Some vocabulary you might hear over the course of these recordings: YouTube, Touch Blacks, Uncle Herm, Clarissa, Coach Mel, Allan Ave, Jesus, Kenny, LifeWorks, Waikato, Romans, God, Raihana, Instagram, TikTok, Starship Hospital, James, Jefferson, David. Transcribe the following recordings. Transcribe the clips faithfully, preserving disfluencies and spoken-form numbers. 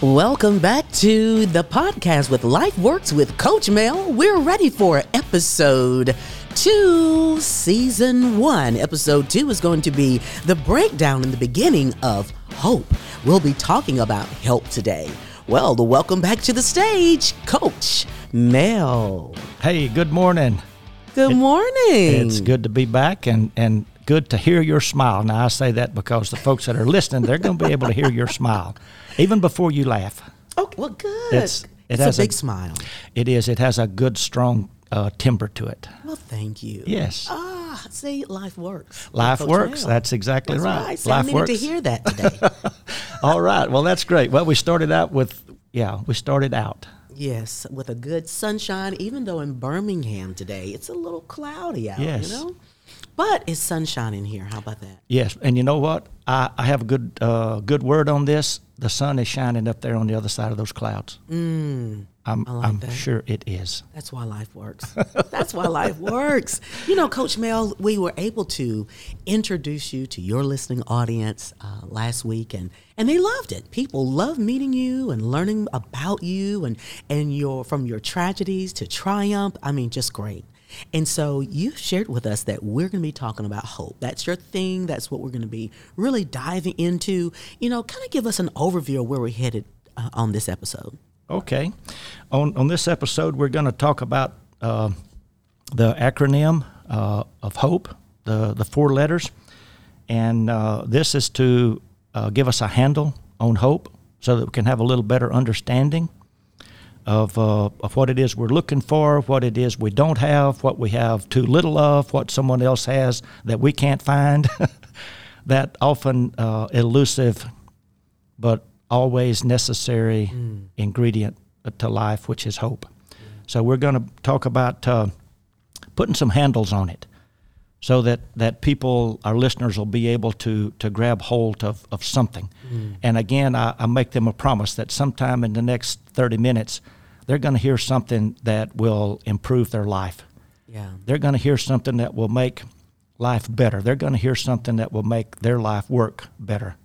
Welcome back to the podcast with LifeWorks with Coach Mel. We're ready for episode two, season one. Episode two is going to be the breakdown and the beginning of hope. We'll be talking about help today. Well, the welcome back to the stage, Coach Mel. Hey, good morning. Good morning. It, it's good to be back and, and good to hear your smile. Now, I say that because the folks that are listening, they're going to be able to hear your smile, even before you laugh. Oh, well, good. It's, it it's has a big a, smile. It is. It has a good, strong uh, timbre to it. Well, thank you. Yes. Ah, see, life works. Life Coach works. Mel. That's exactly that's right. right. So life I needed works. to hear that today. All right. Well, that's great. Well, we started out with, yeah, we started out. Yes, with a good sunshine, even though in Birmingham today, it's a little cloudy out, yes. you know? But it's sunshine in here. How about that? Yes, and you know what? I, I have a good uh, good word on this. The sun is shining up there on the other side of those clouds. Mm, I'm, I like I'm that. sure it is. That's why life works. That's why life works. You know, Coach Mel, we were able to introduce you to your listening audience uh, last week, and, and they loved it. People love meeting you and learning about you and, and your from your tragedies to triumph. I mean, just great. And so you shared with us that we're going to be talking about hope. That's your thing. That's what we're going to be really diving into. You know, kind of give us an overview of where we're headed uh, on this episode. Okay. On on this episode, we're going to talk about uh, the acronym uh, of HOPE, the, the four letters. And uh, this is to uh, give us a handle on hope so that we can have a little better understanding Of, uh, of what it is we're looking for, what it is we don't have, what we have too little of, what someone else has that we can't find, that often uh, elusive but always necessary mm. ingredient to life, which is hope. Mm. So we're going to talk about uh, putting some handles on it so that, that people, our listeners, will be able to to grab hold of, of something. Mm. And again, I, I make them a promise that sometime in the next thirty minutes, they're going to hear something that will improve their life. Yeah. They're going to hear something that will make life better. They're going to hear something that will make their life work better.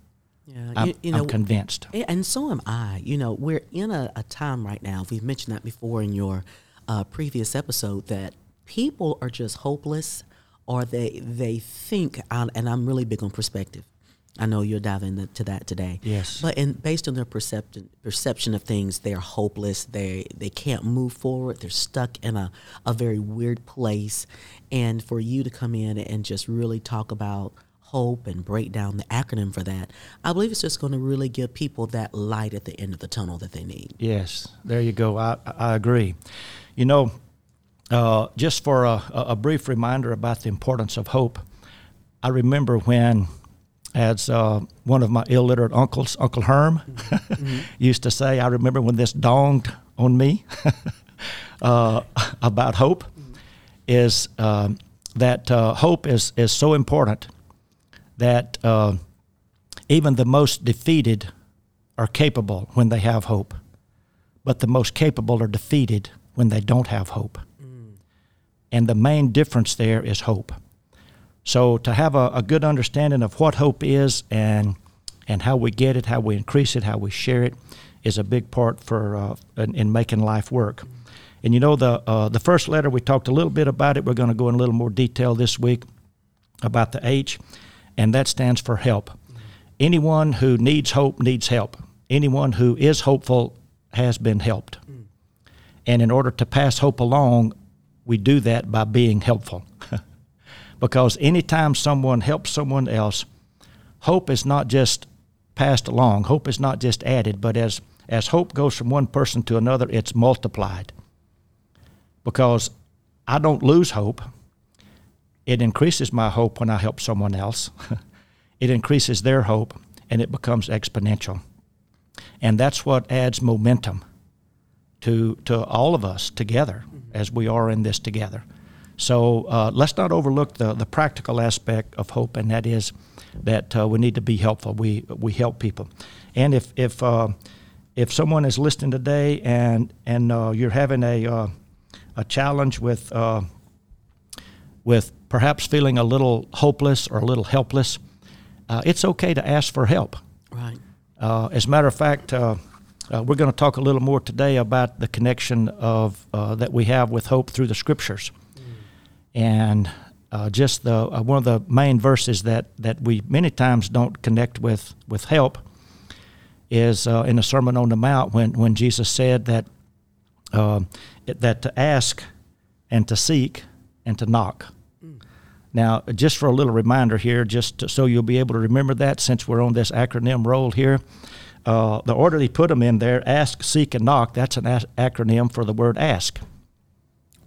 Yeah, I'm, you, you know, I'm convinced. And so am I. You know, we're in a, a time right now, we've mentioned that before in your uh, previous episode, that people are just hopeless, or they they think, and I'm really big on perspective. I know you're diving into that today. Yes. But in, based on their perception perception of things, they're hopeless. They they can't move forward. They're stuck in a, a very weird place. And for you to come in and just really talk about hope and break down the acronym for that, I believe it's just going to really give people that light at the end of the tunnel that they need. Yes. There you go. I, I agree. You know, uh, just for a, a brief reminder about the importance of hope, I remember when... As uh, one of my illiterate uncles, Uncle Herm, mm-hmm. used to say, I remember when this dawned on me uh, about hope, mm-hmm. is uh, that uh, hope is, is so important that uh, even the most defeated are capable when they have hope, but the most capable are defeated when they don't have hope. Mm. And the main difference there is hope. So to have a, a good understanding of what hope is and and how we get it, how we increase it, how we share it, is a big part for uh, in, in making life work. Mm-hmm. And you know, the uh, the first letter, we talked a little bit about it. We're going to go in a little more detail this week about the H, and that stands for help. Mm-hmm. Anyone who needs hope needs help. Anyone who is hopeful has been helped. Mm-hmm. And in order to pass hope along, we do that by being helpful. Because anytime someone helps someone else, hope is not just passed along. Hope is not just added, but as, as hope goes from one person to another, it's multiplied. Because I don't lose hope. It increases my hope when I help someone else. It increases their hope, and it becomes exponential. And that's what adds momentum to, to all of us together, mm-hmm. as we are in this together. So uh, let's not overlook the, the practical aspect of hope, and that is that uh, we need to be helpful. We we help people. And if if uh, if someone is listening today and and uh, you're having a uh, a challenge with uh, with perhaps feeling a little hopeless or a little helpless, uh, it's okay to ask for help. Right. Uh, as a matter of fact, uh, Uh, we're going to talk a little more today about the connection of uh, that we have with hope through the Scriptures. Mm. And uh, just the uh, one of the main verses that, that we many times don't connect with, with help is uh, in the Sermon on the Mount when, when Jesus said that uh, that to ask and to seek and to knock. Mm. Now, just for a little reminder here, just to, so you'll be able to remember that since we're on this acronym roll here, Uh, the order they put them in there, ask, seek, and knock, that's an a- acronym for the word ask,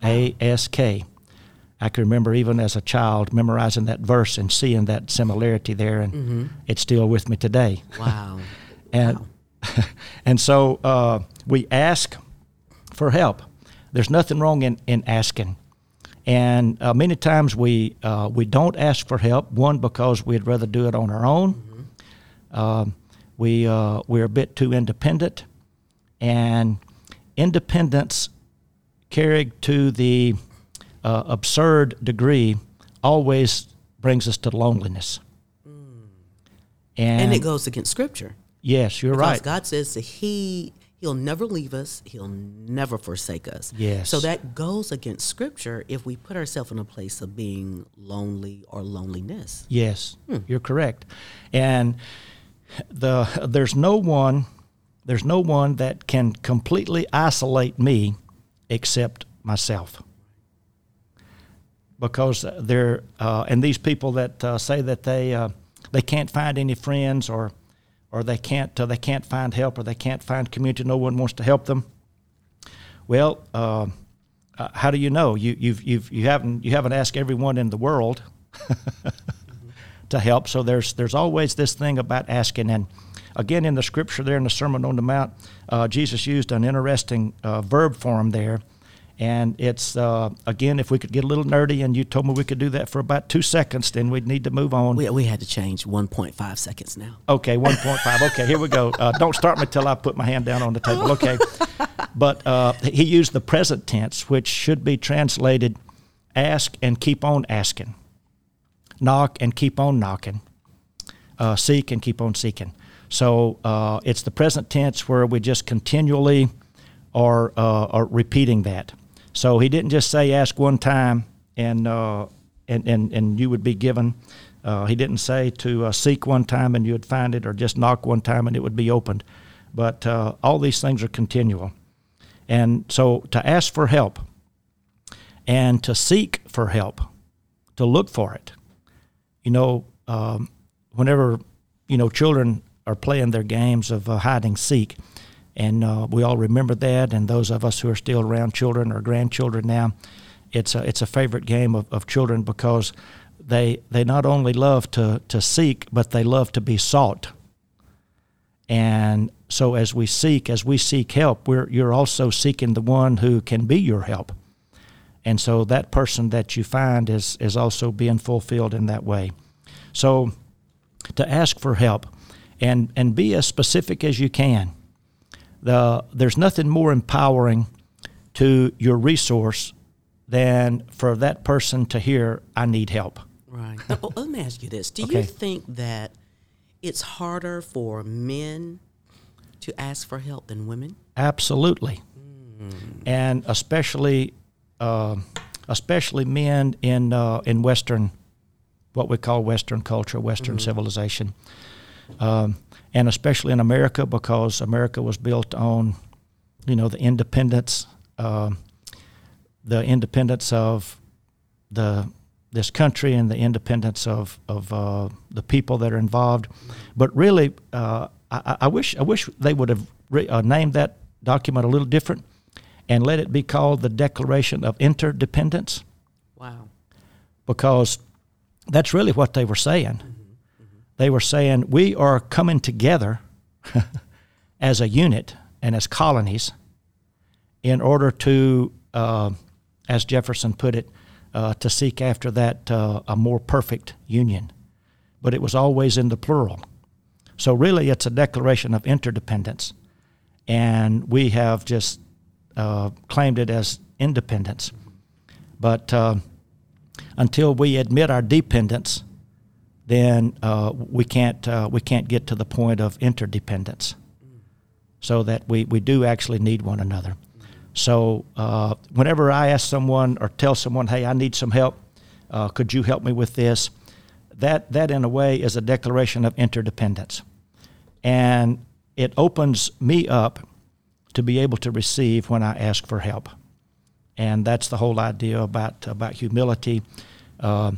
A S K. I can remember even as a child memorizing that verse and seeing that similarity there, and mm-hmm. it's still with me today. Wow. and wow. and so uh, we ask for help. There's nothing wrong in, in asking. And uh, many times we uh, we don't ask for help, one, because we'd rather do it on our own. Mm-hmm. Uh, We, uh, we're a bit too independent, and independence carried to the uh, absurd degree always brings us to loneliness. Mm. And, and it goes against Scripture. Yes, you're because right. God says that he, he'll never leave us, he'll never forsake us. Yes. So that goes against Scripture if we put ourselves in a place of being lonely or loneliness. Yes, hmm. you're correct. And... The there's no one, there's no one that can completely isolate me, except myself. Because they're uh, and these people that uh, say that they uh, they can't find any friends or or they can't uh, they can't find help or they can't find community. No one wants to help them. Well, uh, uh, how do you know? You you've you've you haven't you haven't asked everyone in the world. To help. So there's there's always this thing about asking. And again, in the Scripture there in the Sermon on the Mount, uh, Jesus used an interesting uh, verb form there. And it's, uh, again, if we could get a little nerdy, and you told me we could do that for about two seconds, then we'd need to move on. We, we had to change one point five seconds now. Okay, one point five. Okay, here we go. Uh, don't start me till I put my hand down on the table. Okay. But uh, he used the present tense, which should be translated ask and keep on asking. Knock and keep on knocking. Uh, seek and keep on seeking. So uh, it's the present tense where we just continually are, uh, are repeating that. So he didn't just say ask one time and uh, and, and and you would be given. Uh, he didn't say to uh, seek one time and you would find it, or just knock one time and it would be opened. But uh, all these things are continual. And so to ask for help and to seek for help, to look for it. You know, um, whenever, you know, children are playing their games of uh, hide and seek, and uh, we all remember that, and those of us who are still around children or grandchildren now, it's a, it's a favorite game of, of children because they they not only love to, to seek, but they love to be sought. And so as we seek, as we seek help, we're you're also seeking the one who can be your help. And so that person that you find is, is also being fulfilled in that way. So to ask for help and, and be as specific as you can. The, there's nothing more empowering to your resource than for that person to hear, I need help. Right. Now, let me ask you this. Do okay. you think that it's harder for men to ask for help than women? Absolutely. Mm. And especially... Uh, especially men in uh, in Western, what we call Western culture, Western mm-hmm. civilization, um, and especially in America, because America was built on, you know, the independence, uh, the independence of the this country and the independence of of uh, the people that are involved. But really, uh, I, I wish I wish they would have re- uh, named that document a little different. And let it be called the Declaration of Interdependence. Wow. Because that's really what they were saying. Mm-hmm. Mm-hmm. They were saying, we are coming together as a unit and as colonies in order to, uh, as Jefferson put it, uh, to seek after that uh, a more perfect union. But it was always in the plural. So really it's a declaration of interdependence. And we have just... Uh, claimed it as independence. But uh, until we admit our dependence, then uh, we can't uh, we can't get to the point of interdependence. so that we, we do actually need one another. So uh, whenever I ask someone or tell someone, hey, I need some help, uh, could you help me with this? That, that in a way, is a declaration of interdependence. And it opens me up to be able to receive when I ask for help. And that's the whole idea about, about humility. Uh,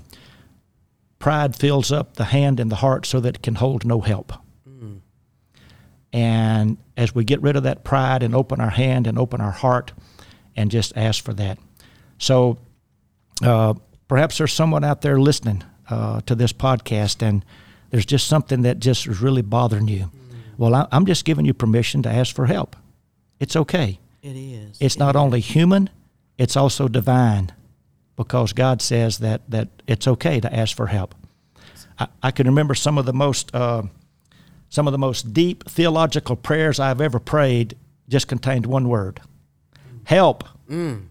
pride fills up the hand and the heart so that it can hold no help. Mm. And as we get rid of that pride and open our hand and open our heart and just ask for that. So uh, perhaps there's someone out there listening uh, to this podcast, and there's just something that just is really bothering you. Mm. Well, I, I'm just giving you permission to ask for help. It's okay. It is. It's not it only is. human, it's also divine, because God says that, that it's okay to ask for help. I, I can remember some of the most uh, some of the most deep theological prayers I've ever prayed just contained one word: mm. help. Mm.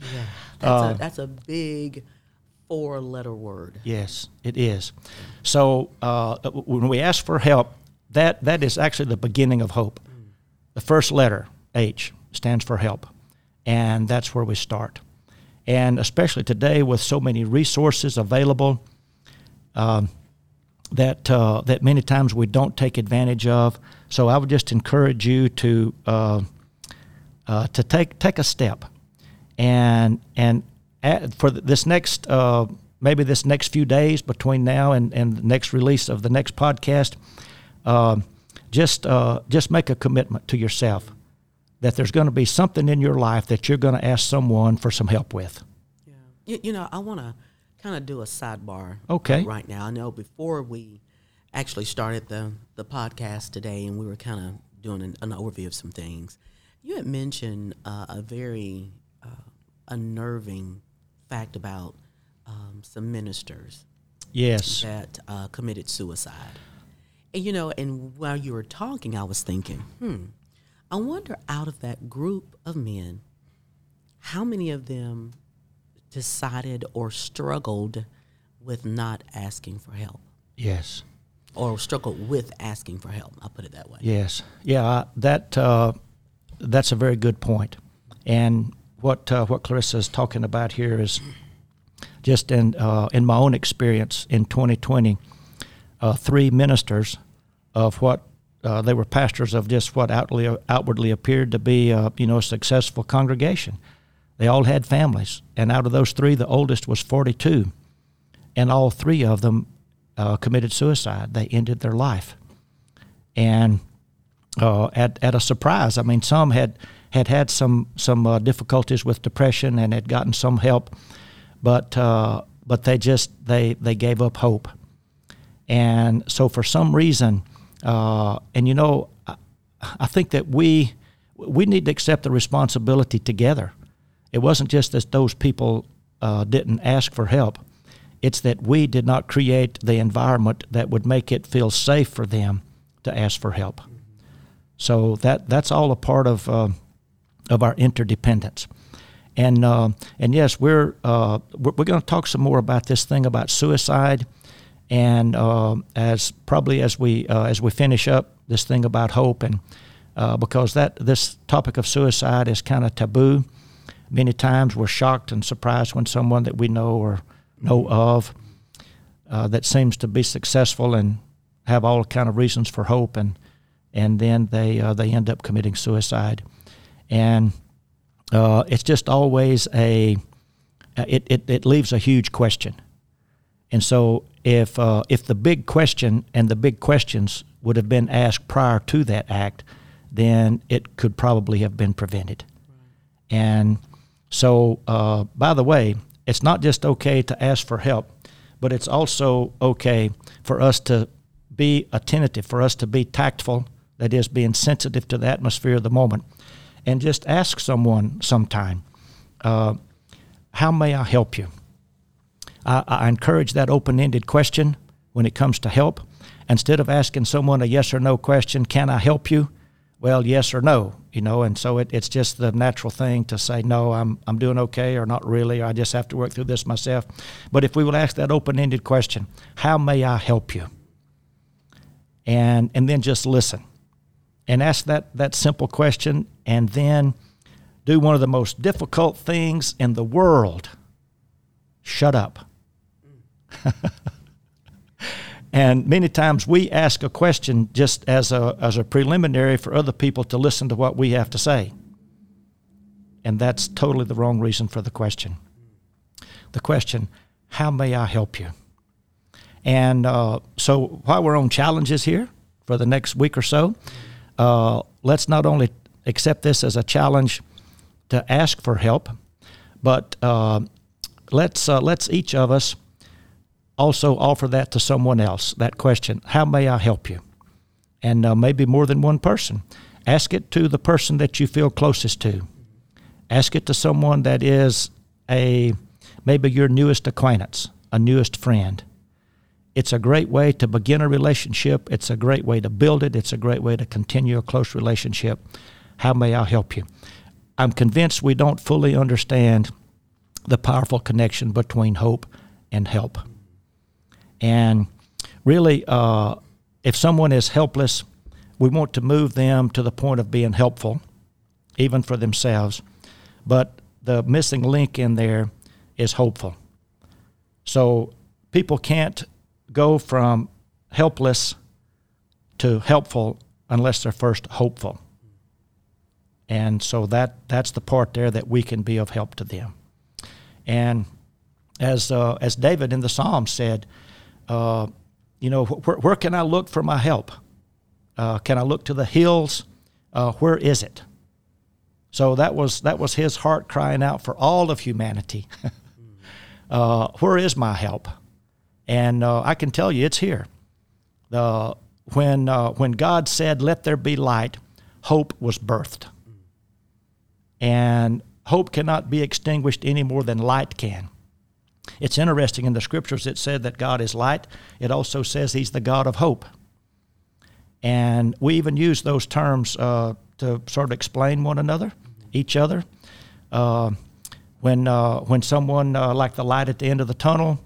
Yeah, that's, uh, a, that's a big four-letter word. Yes, it is. So uh, when we ask for help, That that is actually the beginning of hope. Mm. The first letter, H, stands for help. And that's where we start. And especially today with so many resources available um, that uh, that many times we don't take advantage of. So I would just encourage you to uh, uh, to take take a step. And and at, for this next, uh, maybe this next few days between now and, and the next release of the next podcast, Uh, just uh, just make a commitment to yourself that there's going to be something in your life that you're going to ask someone for some help with. Yeah, you, you know, I want to kind of do a sidebar okay. uh, right now. I know before we actually started the, the podcast today and we were kind of doing an, an overview of some things, you had mentioned uh, a very uh, unnerving fact about um, some ministers yes. that uh, committed suicide. You know, and while you were talking, I was thinking, hmm, I wonder out of that group of men, how many of them decided or struggled with not asking for help? Yes. Or struggled with asking for help. I'll put it that way. Yes. Yeah, that uh, that's a very good point. And what uh, what Clarissa is talking about here is just in uh, in my own experience in twenty twenty, uh, three ministers of what uh, they were pastors of just what outwardly, outwardly appeared to be a, you know, a successful congregation. They all had families, and out of those three, the oldest was forty-two, and all three of them uh, committed suicide. They ended their life, and uh, at at a surprise. I mean, some had had, had some some uh, difficulties with depression and had gotten some help, but uh, but they just they they gave up hope. And so for some reason, uh, and you know, I, I think that we we need to accept the responsibility together. It wasn't just that those people uh, didn't ask for help. It's that we did not create the environment that would make it feel safe for them to ask for help. Mm-hmm. So that that's all a part of uh, of our interdependence. And uh, and yes, we're uh, we're, we're going to talk some more about this thing about suicide. And uh, as probably as we uh, as we finish up this thing about hope, and uh, because that this topic of suicide is kind of taboo, many times we're shocked and surprised when someone that we know or know of uh, that seems to be successful and have all kind of reasons for hope, and and then they uh, they end up committing suicide, and uh, it's just always a it, it it leaves a huge question, and so. If uh, if the big question and the big questions would have been asked prior to that act, then it could probably have been prevented. Right. And so, uh, by the way, it's not just okay to ask for help, but it's also okay for us to be attentive, for us to be tactful, that is, being sensitive to the atmosphere of the moment, and just ask someone sometime, uh, how may I help you? I encourage that open-ended question when it comes to help. Instead of asking someone a yes or no question, can I help you? Well, yes or no, you know, and so it, it's just the natural thing to say, no, I'm I'm doing okay, or not really, or I just have to work through this myself. But if we will ask that open-ended question, how may I help you? and and then just listen and ask that, that simple question, and then do one of the most difficult things in the world. Shut up. And many times we ask a question just as a as a preliminary for other people to listen to what we have to say. And that's totally the wrong reason for the question. The question, how may I help you? And uh, so while we're on challenges here for the next week or so, uh, let's not only accept this as a challenge to ask for help, but uh, let's uh, let's each of us also offer that to someone else, that question, how may I help you? And uh, maybe more than one person. Ask it to the person that you feel closest to. Ask it to someone that is a maybe your newest acquaintance, a newest friend. It's a great way to begin a relationship. It's a great way to build it. It's a great way to continue a close relationship. How may I help you? I'm convinced we don't fully understand the powerful connection between hope and help. And really, uh, if someone is helpless, we want to move them to the point of being helpful, even for themselves. But the missing link in there is hopeful. So people can't go from helpless to helpful unless they're first hopeful. And so that, that's the part there that we can be of help to them. And as uh, as David in the Psalms said, uh, you know, wh- where can I look for my help? Uh, can I look to the hills? Uh, where is it? So that was that was his heart crying out for all of humanity. uh, where is my help? And uh, I can tell you, it's here. Uh, when uh, when God said, "Let there be light," hope was birthed. And hope cannot be extinguished any more than light can. It's interesting in the scriptures. It said that God is light. It also says He's the God of hope. And we even use those terms uh, to sort of explain one another, each other. Uh, when uh, when someone uh, like the light at the end of the tunnel,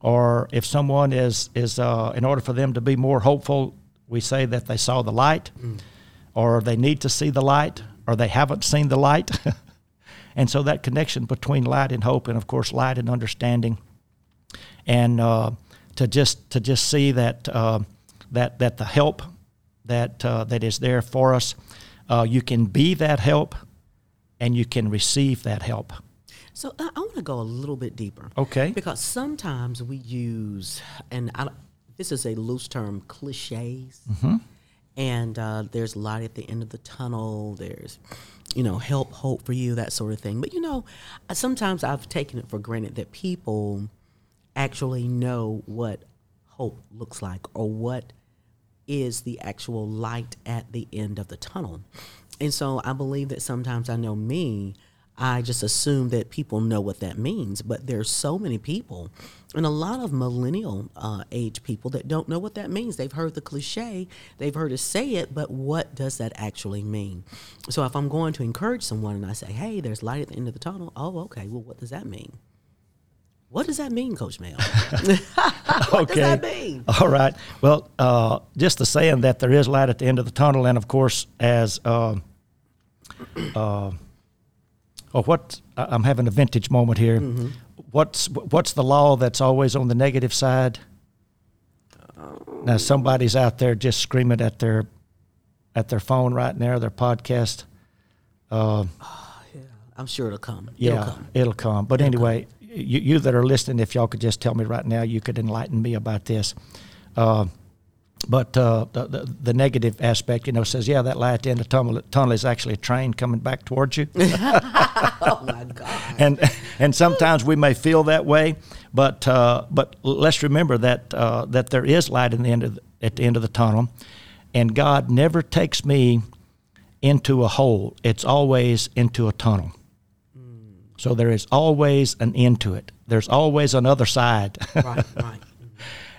or if someone is is uh, in order for them to be more hopeful, we say that they saw the light, mm. or they need to see the light, or they haven't seen the light. And so that connection between light and hope, and of course light and understanding, and uh, to just to just see that uh, that that the help that uh, that is there for us, uh, you can be that help, and you can receive that help. So I, I want to go a little bit deeper, okay? Because sometimes we use, and I, this is a loose term, cliches, mm-hmm. and uh, there's light at the end of the tunnel. There's you know, help, hope for you, that sort of thing. But, you know, sometimes I've taken it for granted that people actually know what hope looks like or what is the actual light at the end of the tunnel. And so I believe that sometimes I know me, I just assume that people know what that means. But there's so many people, and a lot of millennial uh, age people that don't know what that means. They've heard the cliche, they've heard us say it, but what does that actually mean? So if I'm going to encourage someone and I say, hey, there's light at the end of the tunnel, oh, okay, well, what does that mean? What does that mean, Coach Mel? what okay. does that mean? All right. Well, uh, just the saying that there is light at the end of the tunnel, and, of course, as uh, uh, oh, what I'm having a vintage moment here. Mm-hmm. What's what's the law that's always on the negative side? Um, now somebody's out there just screaming at their at their phone right now, their podcast. Uh, oh, yeah. I'm sure it'll come. Yeah, it'll come. It'll come. But it'll anyway, come. You, you that are listening, if y'all could just tell me right now, you could enlighten me about this. Uh, but uh, the, the the negative aspect, you know, says, yeah, that light at the end of the tunnel, tunnel is actually a train coming back towards you. Oh, my God. And and sometimes we may feel that way, but uh, but let's remember that uh, that there is light in the end of the, at the end of the tunnel, and God never takes me into a hole. It's always into a tunnel. Mm. So there is always an end to it. There's always another side. Right, right.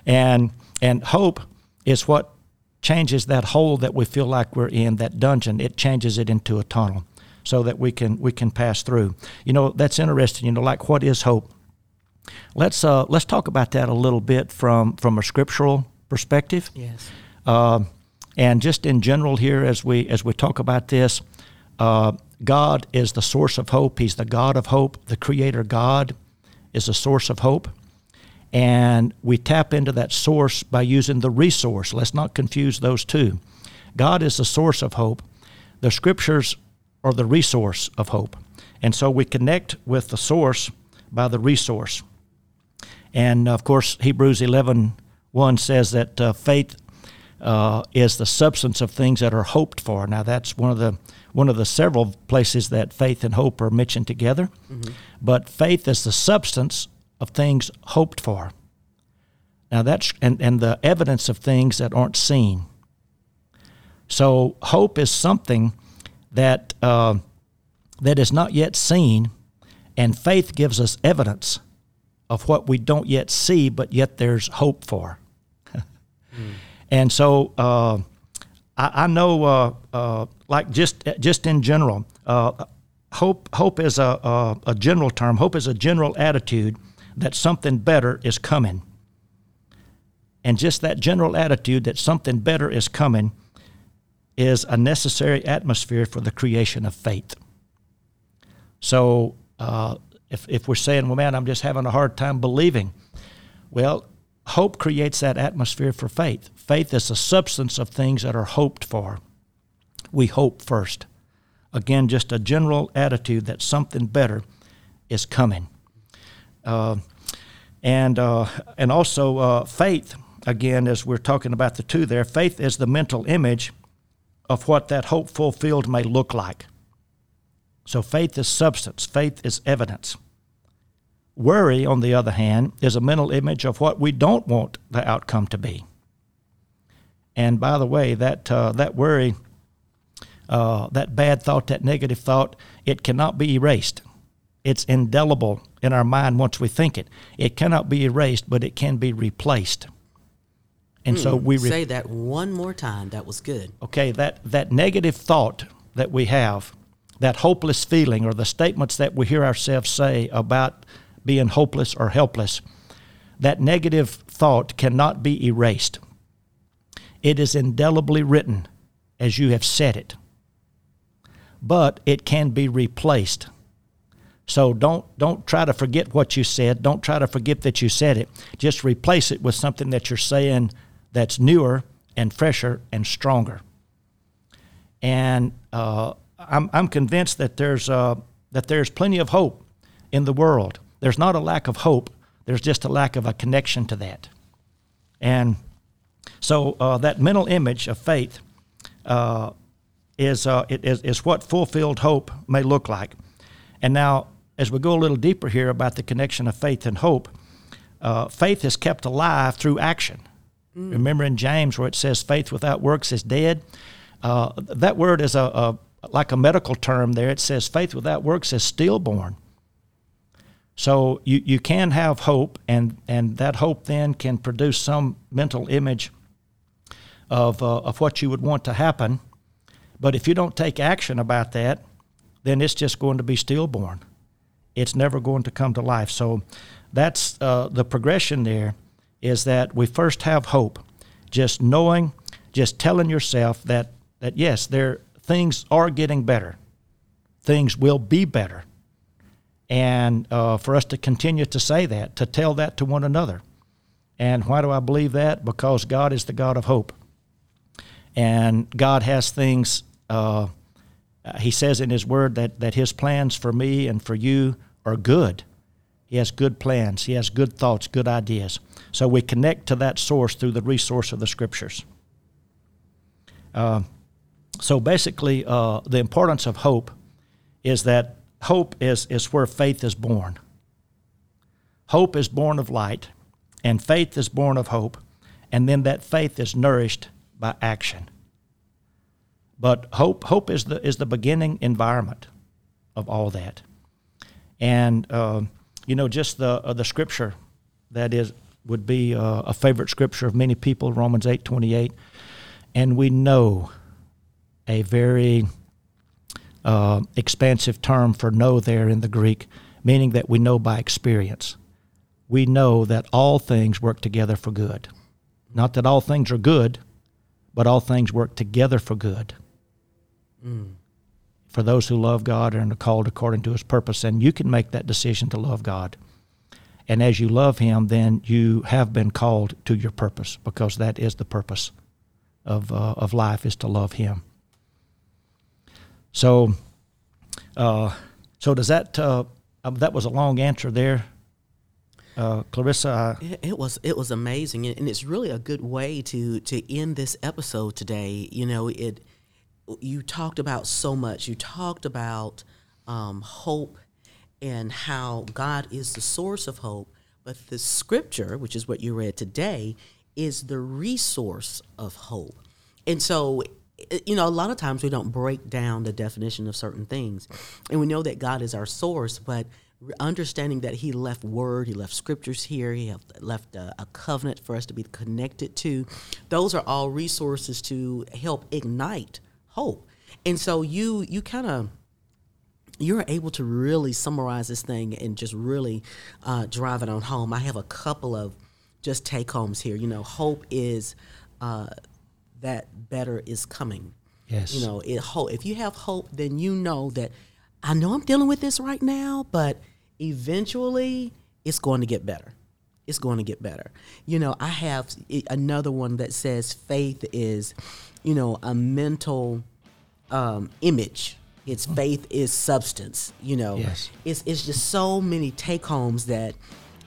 And and hope is what changes that hole that we feel like we're in, that dungeon. It changes it into a tunnel, so that we can we can pass through. You know, that's interesting. You know, like, what is hope? Let's uh, let's talk about that a little bit from, from a scriptural perspective. Yes. Uh, and just in general here, as we as we talk about this, uh, God is the source of hope. He's the God of hope. The Creator God is the source of hope. And we tap into that source by using the resource. Let's not confuse those two. God is the source of hope. The Scriptures are the resource of hope. And so we connect with the source by the resource. And, of course, Hebrews eleven one says that uh, faith uh, is the substance of things that are hoped for. Now, that's one of the one of the several places that faith and hope are mentioned together. Mm-hmm. But faith is the substance of things hoped for. Now, that's and, and the evidence of things that aren't seen. So hope is something that uh, that is not yet seen, and faith gives us evidence of what we don't yet see, but yet there's hope for. mm. And so uh, I, I know, uh, uh, like just just in general, uh, hope hope is a, a a general term. Hope is a general attitude that something better is coming. And just that general attitude that something better is coming is a necessary atmosphere for the creation of faith. So uh, if if we're saying, well, man, I'm just having a hard time believing, well, hope creates that atmosphere for faith. Faith is the substance of things that are hoped for. We hope first. Again, just a general attitude that something better is coming. Uh, and uh, and also uh, faith, again, as we're talking about the two there, faith is the mental image of what that hope fulfilled may look like. So faith is substance. Faith is evidence. Worry, on the other hand, is a mental image of what we don't want the outcome to be. And by the way, that uh, that worry, uh, that bad thought, that negative thought, it cannot be erased. It's indelible in our mind once we think it. It cannot be erased, but it can be replaced. And mm, so we re- say that one more time. That was good. Okay, that, that negative thought that we have, that hopeless feeling, or the statements that we hear ourselves say about being hopeless or helpless, that negative thought cannot be erased. It is indelibly written as you have said it, but it can be replaced. So don't don't try to forget what you said. Don't try to forget that you said it. Just replace it with something that you're saying that's newer and fresher and stronger. And uh, I'm I'm convinced that there's uh, that there's plenty of hope in the world. There's not a lack of hope. There's just a lack of a connection to that. And so uh, that mental image of faith uh, is uh, it is is what fulfilled hope may look like. And now, as we go a little deeper here about the connection of faith and hope, uh, faith is kept alive through action. Mm. Remember in James where it says faith without works is dead? Uh, that word is a, a like a medical term there. It says faith without works is stillborn. So you, you can have hope, and, and that hope then can produce some mental image of uh, of what you would want to happen. But if you don't take action about that, then it's just going to be stillborn. It's never going to come to life. So that's uh, the progression there, is that we first have hope, just knowing, just telling yourself that, that yes, there things are getting better. Things will be better. And uh, for us to continue to say that, to tell that to one another. And why do I believe that? Because God is the God of hope. And God has things... Uh, Uh, he says in his word that, that his plans for me and for you are good. He has good plans. He has good thoughts, good ideas. So we connect to that source through the resource of the Scriptures. Uh, so basically, uh, the importance of hope is that hope is, is where faith is born. Hope is born of light, and faith is born of hope, and then that faith is nourished by action. But hope hope is the is the beginning environment of all that. And, uh, you know, just the uh, the scripture that is would be uh, a favorite scripture of many people, Romans eight twenty-eight. And we know, a very uh, expansive term for know there in the Greek, meaning that we know by experience. We know that all things work together for good. Not that all things are good, but all things work together for good. Mm. For those who love God and are called according to his purpose. And you can make that decision to love God. And as you love him, then you have been called to your purpose, because that is the purpose of uh, of life, is to love him. So uh, so does that, uh, that was a long answer there, uh, Clarissa. I... It, it was it was amazing, and it's really a good way to, to end this episode today. You know, it you talked about so much. You talked about um, hope and how God is the source of hope, but the scripture, which is what you read today, is the resource of hope. And so, you know, a lot of times we don't break down the definition of certain things. And we know that God is our source, but understanding that he left word, he left scriptures here, he left a, a covenant for us to be connected to. Those are all resources to help ignite hope. And so you you kind of, you're able to really summarize this thing and just really uh, drive it on home. I have a couple of just take-homes here. You know, hope is... Uh, that better is coming. Yes. You know, it, hope, if you have hope, then you know that I know I'm dealing with this right now, but eventually it's going to get better. It's going to get better. You know, I have another one that says faith is, you know, a mental um, image. It's faith is substance, you know. Yes. It's, it's just so many take-homes that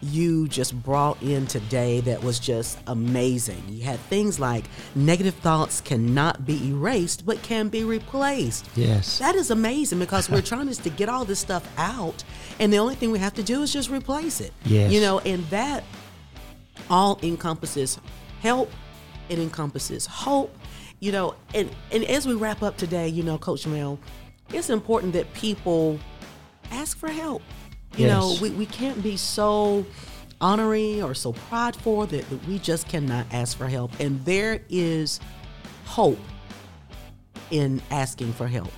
you just brought in today that was just amazing. You had things like negative thoughts cannot be erased, but can be replaced. Yes. That is amazing, because we're trying to get all this stuff out, and the only thing we have to do is just replace it. Yes. You know, and that all encompasses help. It encompasses hope. You know, and, and as we wrap up today, you know, Coach Mel, it's important that people ask for help. You yes. know, we, we can't be so honoring or so prideful that, that we just cannot ask for help. And there is hope in asking for help.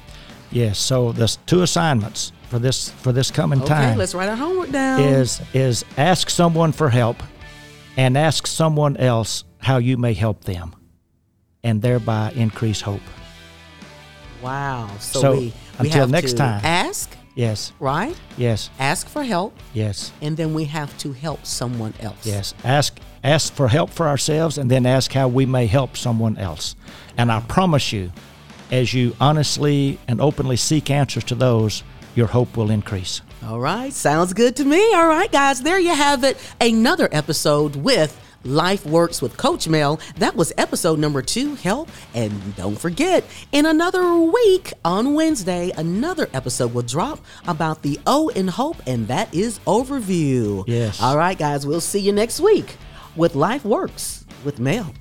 Yes. So there's two assignments for this for this coming okay, time. Okay, let's write our homework down. Is is ask someone for help, and ask someone else how you may help them, and thereby increase hope. Wow. So, so we, we until have next to time. Ask. Yes. Right? Yes. Ask for help. Yes. And then we have to help someone else. Yes. Ask ask for help for ourselves, and then ask how we may help someone else. And I promise you, as you honestly and openly seek answers to those, your hope will increase. All right. Sounds good to me. All right, guys. There you have it. Another episode with Life Works with Coach Mel. That was episode number two, Help. And don't forget, in another week on Wednesday, another episode will drop about the O in hope, and that is overview. Yes. All right, guys, we'll see you next week with Life Works with Mel.